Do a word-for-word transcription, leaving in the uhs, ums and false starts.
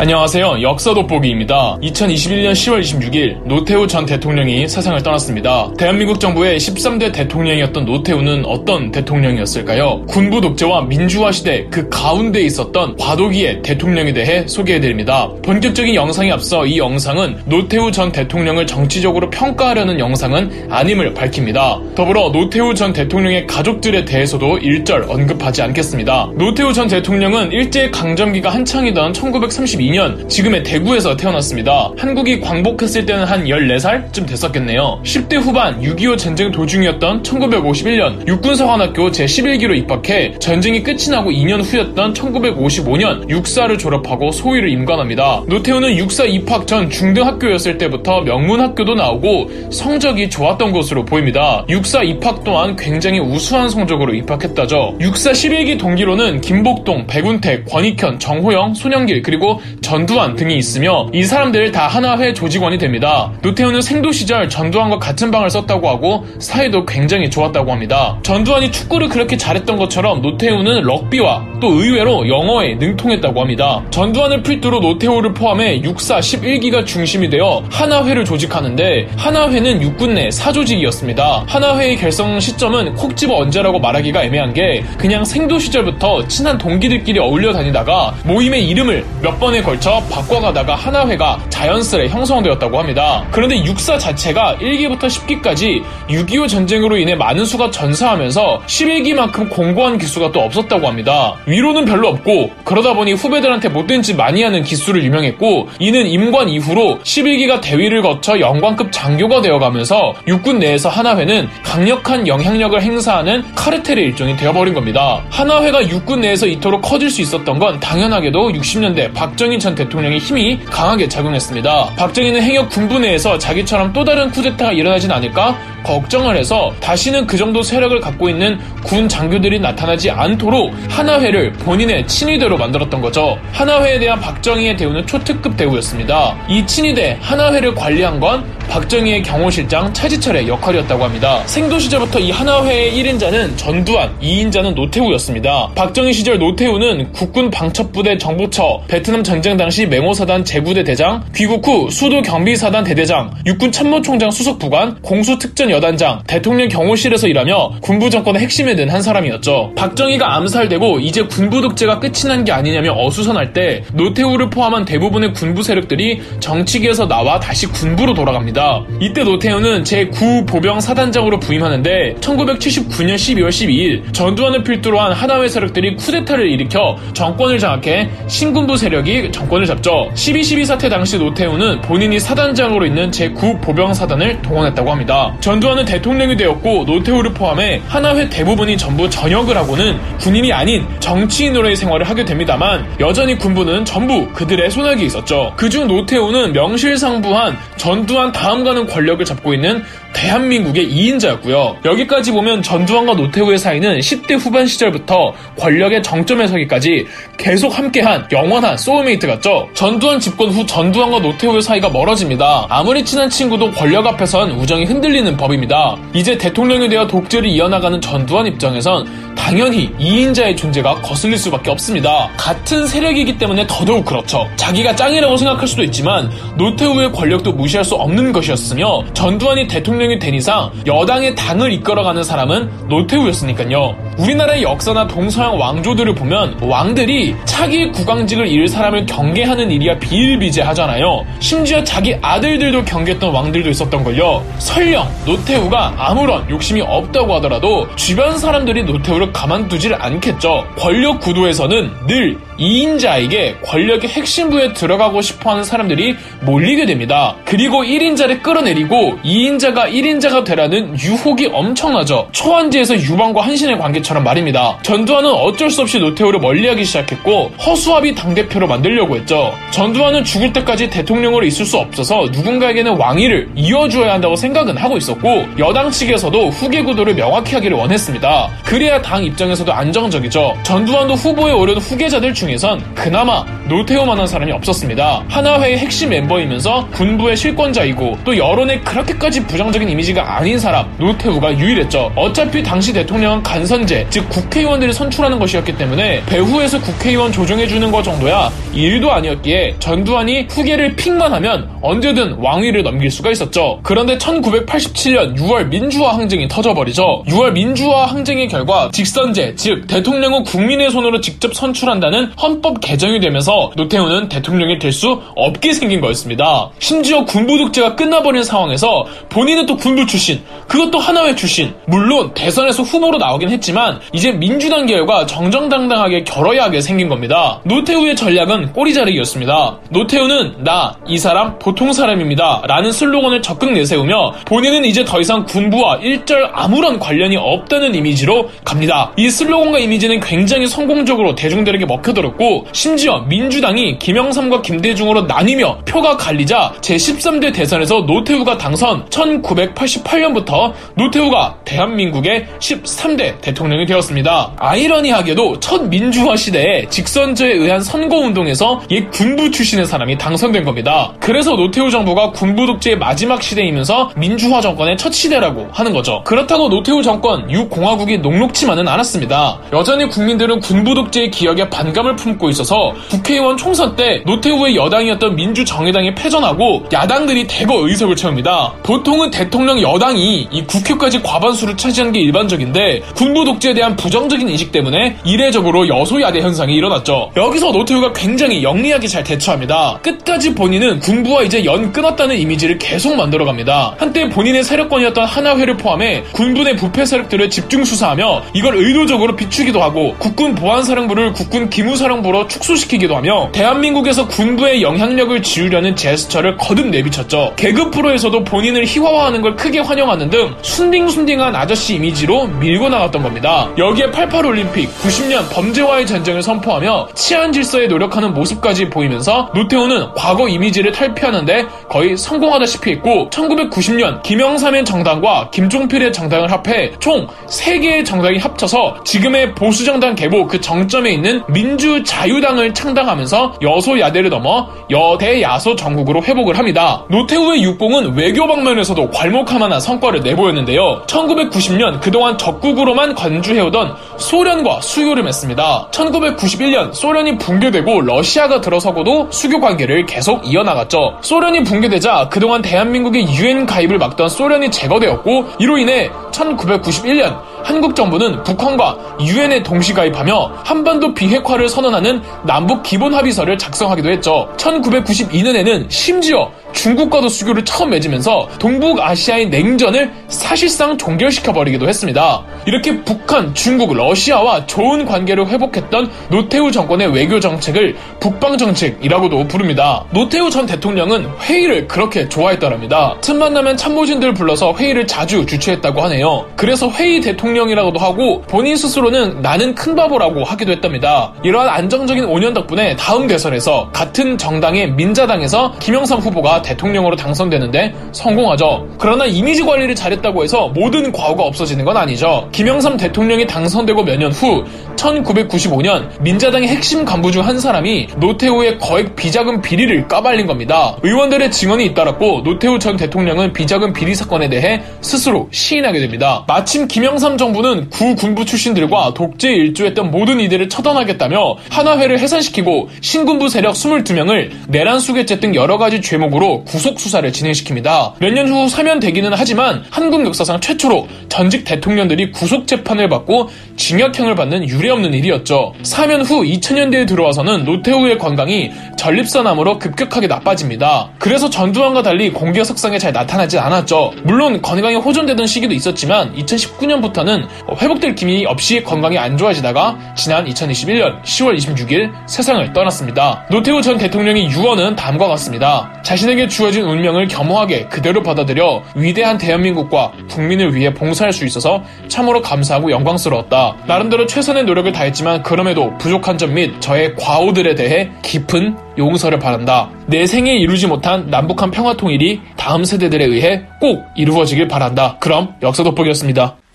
안녕하세요. 역사 돋보기입니다. 이천이십일년 시월 이십육일 노태우 전 대통령이 세상을 떠났습니다. 대한민국 정부의 십삼대 대통령이었던 노태우는 어떤 대통령이었을까요? 군부 독재와 민주화 시대 그 가운데에 있었던 과도기의 대통령에 대해 소개해드립니다. 본격적인 영상에 앞서 이 영상은 노태우 전 대통령을 정치적으로 평가하려는 영상은 아님을 밝힙니다. 더불어 노태우 전 대통령의 가족들에 대해서도 일절 언급하지 않겠습니다. 노태우 전 대통령은 일제강점기가 한창이던 천구백삼십이 년 지금의 대구에서 태어났습니다. 한국이 광복했을 때는 한 열네살쯤 됐었겠네요. 십대 후반 육이오 전쟁 도중이었던 천구백오십일년 육군사관학교 제십일기로 입학해 전쟁이 끝이 나고 이년 후였던 천구백오십오년 육사를 졸업하고 소위를 임관합니다. 노태우는 육사 입학 전 중등학교였을 때부터 명문학교도 나오고 성적이 좋았던 것으로 보입니다. 육사 입학 또한 굉장히 우수한 성적으로 입학했다죠. 육사 십일기 동기로는 김복동, 백운택, 권익현, 정호영, 손영길 그리고 전두환 등이 있으며 이 사람들 다 하나회 조직원이 됩니다. 노태우는 생도 시절 전두환과 같은 방을 썼다고 하고 사이도 굉장히 좋았다고 합니다. 전두환이 축구를 그렇게 잘했던 것처럼 노태우는 럭비와 또 의외로 영어에 능통했다고 합니다. 전두환을 필두로 노태우를 포함해 육사 십일기가 중심이 되어 하나회를 조직하는데 하나회는 육군 내 사조직이었습니다. 하나회의 결성 시점은 콕 집어 언제라고 말하기가 애매한 게 그냥 생도 시절부터 친한 동기들끼리 어울려 다니다가 모임의 이름을 몇 번에 걸쳐 바꿔가다가 하나회가 자연스레 형성되었다고 합니다. 그런데 육사 자체가 일기부터 십기까지 육이오 전쟁으로 인해 많은 수가 전사하면서 십일기만큼 공고한 기수가 또 없었다고 합니다. 위로는 별로 없고 그러다 보니 후배들한테 못된 짓 많이 하는 기수로 유명했고 이는 임관 이후로 십일기가 대위를 거쳐 영관급 장교가 되어가면서 육군 내에서 하나회는 강력한 영향력을 행사하는 카르텔의 일종이 되어버린 겁니다. 하나회가 육군 내에서 이토록 커질 수 있었던 건 당연하게도 육십년대 박정희 전 대통령의 힘이 강하게 작용했습니다. 박정희는 행여 군부 내에서 자기처럼 또 다른 쿠데타가 일어나진 않을까 걱정을 해서 다시는 그 정도 세력을 갖고 있는 군 장교들이 나타나지 않도록 하나회를 본인의 친위대로 만들었던 거죠. 하나회에 대한 박정희의 대우는 초특급 대우였습니다. 이 친위대 하나회를 관리한 건 박정희의 경호실장 차지철의 역할이었다고 합니다. 생도 시절부터 이 하나회의 일인자는 전두환, 이인자는 노태우였습니다. 박정희 시절 노태우는 국군방첩부대 정보처, 베트남 전쟁 당시 맹호사단 제구대 대장, 귀국 후 수도경비사단 대대장, 육군 참모총장 수석부관, 공수특전 여단장, 대통령 경호실에서 일하며 군부 정권의 핵심에 든 한 사람이었죠. 박정희가 암살되고 이제 군부 독재가 끝이 난 게 아니냐며 어수선할 때 노태우를 포함한 대부분의 군부 세력들이 정치계에서 나와 다시 군부로 돌아갑니다. 이때 노태우는 제구 보병 사단장으로 부임하는데 천구백칠십구년 십이월 십이일 전두환을 필두로 한 하나회 세력들이 쿠데타를 일으켜 정권을 장악해 신군부 세력이 정권을 잡죠. 십이 십이 사태 당시 노태우는 본인이 사단장으로 있는 제구 보병 사단을 동원했다고 합니다. 전두환은 대통령이 되었고 노태우를 포함해 하나회 대부분이 전부 전역을 하고는 군인이 아닌 정치인으로의 생활을 하게 됩니다만 여전히 군부는 전부 그들의 손아귀에 있었죠. 그중 노태우는 명실상부한 전두환 다 다음과는 권력을 잡고 있는 대한민국의 이인자였고요. 여기까지 보면 전두환과 노태우의 사이는 십대 후반 시절부터 권력의 정점에 서기까지 계속 함께한 영원한 소울메이트 같죠? 전두환 집권 후 전두환과 노태우의 사이가 멀어집니다. 아무리 친한 친구도 권력 앞에선 우정이 흔들리는 법입니다. 이제 대통령이 되어 독재를 이어나가는 전두환 입장에선 당연히 이인자의 존재가 거슬릴 수밖에 없습니다. 같은 세력이기 때문에 더더욱 그렇죠. 자기가 짱이라고 생각할 수도 있지만 노태우의 권력도 무시할 수 없는 것이었으며 전두환이 대통령 대통령이 된 이상 여당의 당을 이끌어가는 사람은 노태우였으니까요. 우리나라의 역사나 동서양 왕조들을 보면 왕들이 차기 국왕직을 잃을 사람을 경계하는 일이야 비일비재하잖아요. 심지어 자기 아들들도 경계했던 왕들도 있었던걸요. 설령 노태우가 아무런 욕심이 없다고 하더라도 주변 사람들이 노태우를 가만두질 않겠죠. 권력 구도에서는 늘 이인자에게 권력의 핵심부에 들어가고 싶어하는 사람들이 몰리게 됩니다. 그리고 일인자를 끌어내리고 이인자가 일인자가 되라는 유혹이 엄청나죠. 초안지에서 유방과 한신의 관계처럼 말입니다. 전두환은 어쩔 수 없이 노태우를 멀리하기 시작했고 허수아비 당대표로 만들려고 했죠. 전두환은 죽을 때까지 대통령으로 있을 수 없어서 누군가에게는 왕위를 이어주어야 한다고 생각은 하고 있었고 여당 측에서도 후계 구도를 명확히 하기를 원했습니다. 그래야 당 입장에서도 안정적이죠. 전두환도 후보에 오른 후계자들 중 에선 그나마 노태우만한 사람이 없었습니다. 하나회의 핵심 멤버이면서 군부의 실권자이고 또 여론에 그렇게까지 부정적인 이미지가 아닌 사람 노태우가 유일했죠. 어차피 당시 대통령은 간선제 선출제, 즉 국회의원들이 선출하는 것이었기 때문에 배후에서 국회의원 조정해주는 것 정도야 일도 아니었기에 전두환이 후계를 픽만 하면 언제든 왕위를 넘길 수가 있었죠. 그런데 천구백팔십칠 년 유월 민주화 항쟁이 터져버리죠. 유월 민주화 항쟁의 결과 직선제, 즉 대통령은 국민의 손으로 직접 선출한다는 헌법 개정이 되면서 노태우는 대통령이 될 수 없게 생긴 거였습니다. 심지어 군부독재가 끝나버린 상황에서 본인은 또 군부 출신, 그것도 하나회 출신, 물론 대선에서 후보로 나오긴 했지만 이제 민주당 계열과 정정당당하게 결어야 하게 생긴 겁니다. 노태우의 전략은 꼬리 자르기였습니다. 노태우는 나, 이 사람, 보통 사람입니다 라는 슬로건을 적극 내세우며 본인은 이제 더 이상 군부와 일절 아무런 관련이 없다는 이미지로 갑니다. 이 슬로건과 이미지는 굉장히 성공적으로 대중들에게 먹혀들었고 심지어 민주당이 김영삼과 김대중으로 나뉘며 표가 갈리자 제십삼 대 대선에서 노태우가 당선, 천구백팔십팔 년부터 노태우가 대한민국의 십삼 대 대통령이 되었습니다. 아이러니하게도 첫 민주화 시대에 직선제에 의한 선거운동에서 옛 군부 출신의 사람이 당선된 겁니다. 그래서 노태우 정부가 군부 독재의 마지막 시대이면서 민주화 정권의 첫 시대라고 하는 거죠. 그렇다고 노태우 정권 육 공화국이 녹록치만은 않았습니다. 여전히 국민들은 군부 독재의 기억에 반감을 품고 있어서 국회의원 총선 때 노태우의 여당이었던 민주정의당이 패전하고 야당들이 대거 의석을 채웁니다. 보통은 대통령 여당이 이 국회까지 과반수를 차지한 게 일반적인데 군부 독재에 대한 부정적인 인식 때문에 이례적으로 여소야대 현상이 일어났죠. 여기서 노태우가 굉장히 영리하게 잘 대처합니다. 끝까지 본인은 군부와 이제 연 끊었다는 이미지를 계속 만들어갑니다. 한때 본인의 세력권이었던 하나회를 포함해 군부내 부패 세력들을 집중 수사하며 이걸 의도적으로 비추기도 하고 국군 보안사령부를 국군 기무사령부로 축소시키기도 하며 대한민국에서 군부의 영향력을 지우려는 제스처를 거듭 내비쳤죠. 개그 프로에서도 본인을 희화화하는 걸 크게 환영하는 등 순딩순딩한 아저씨 이미지로 밀고 나갔던 겁니다. 여기에 팔팔 올림픽, 구십 년 범죄와의 전쟁을 선포하며 치안 질서에 노력하는 모습까지 보이면서 노태우는 과거 이미지를 탈피하는데 거의 성공하다시피 했고 천구백구십 년 김영삼의 정당과 김종필의 정당을 합해 총 세 개의 정당이 합쳐서 지금의 보수정당 계보 그 정점에 있는 민주자유당을 창당하면서 여소야대를 넘어 여대야소 정국으로 회복을 합니다. 노태우의 육공은 외교 방면에서도 괄목하만한 성과를 내보였는데요. 천구백구십 년 그동안 적국으로만 관주해오던 소련과 수교를 맺습니다. 천구백구십일 년 소련이 붕괴되고 러시아가 들어서고도 수교 관계를 계속 이어나갔죠. 소련이 붕괴되자 그동안 대한민국의 유엔 가입을 막던 소련이 제거되었고 이로 인해 천구백구십일 년 한국 정부는 북한과 유엔에 동시 가입하며 한반도 비핵화를 선언하는 남북 기본 합의서를 작성하기도 했죠. 천구백구십이 년에는 심지어 중국과도 수교를 처음 맺으면서 동북아시아의 냉전을 사실상 종결시켜버리기도 했습니다. 이렇게 북한, 중국, 러시아와 좋은 관계를 회복했던 노태우 정권의 외교 정책을 북방정책이라고도 부릅니다. 노태우 전 대통령은 회의를 그렇게 좋아했더랍니다. 틈만 나면 참모진들 불러서 회의를 자주 주최했다고 하네요. 그래서 회의 대통령이라고도 하고 본인 스스로는 나는 큰 바보라고 하기도 했답니다. 이러한 안정적인 오 년 덕분에 다음 대선에서 같은 정당의 민자당에서 김영삼 후보가 대통령으로 당선되는데 성공하죠. 그러나 이미지 관리를 잘했다고 해서 모든 과오가 없어지는 건 아니죠. 김영삼 대통령이 당선되고 몇 년 후 천구백구십오 년 민자당의 핵심 간부 중 한 사람이 노태우의 거액 비자금 비리를 까발린 겁니다. 의원들의 증언이 잇따랐고 노태우 전 대통령은 비자금 비리 사건에 대해 스스로 시인하게 됩니다. 마침 김영삼 정부는 구군부 출신들과 독재에 일조했던 모든 이들을 처단하겠다며 하나회를 해산시키고 신군부 세력 이십이 명을 내란수괴죄 등 여러가지 죄목으로 구속수사를 진행시킵니다. 몇 년 후 사면되기는 하지만 한국 역사상 최초로 전직 대통령들이 구속재판을 받고 징역형을 받는 유례없는 일이었죠. 사면 후 이천 년대에 들어와서는 노태우의 건강이 전립선암으로 급격하게 나빠집니다. 그래서 전두환과 달리 공개석상에 잘 나타나지 않았죠. 물론 건강이 호전되던 시기도 있었지만 이천십구 년부터는 회복될 기미 없이 건강이 안 좋아지다가 지난 이천이십일 년 시월 이십육 일 세상을 떠났습니다. 노태우 전 대통령의 유언은 다음과 같습니다. 자신에게 주어진 운명을 겸허하게 그대로 받아들여 위대한 대한민국과 국민을 위해 봉사할 수 있어서 참으로 감사하고 영광스러웠다. 나름대로 최선의 노력을 다했지만 그럼에도 부족한 점 및 저의 과오들에 대해 깊은 용서를 바란다. 내 생에 이루지 못한 남북한 평화통일이 다음 세대들에 의해 꼭 이루어지길 바란다. 그럼 역사 돋보기였습니다.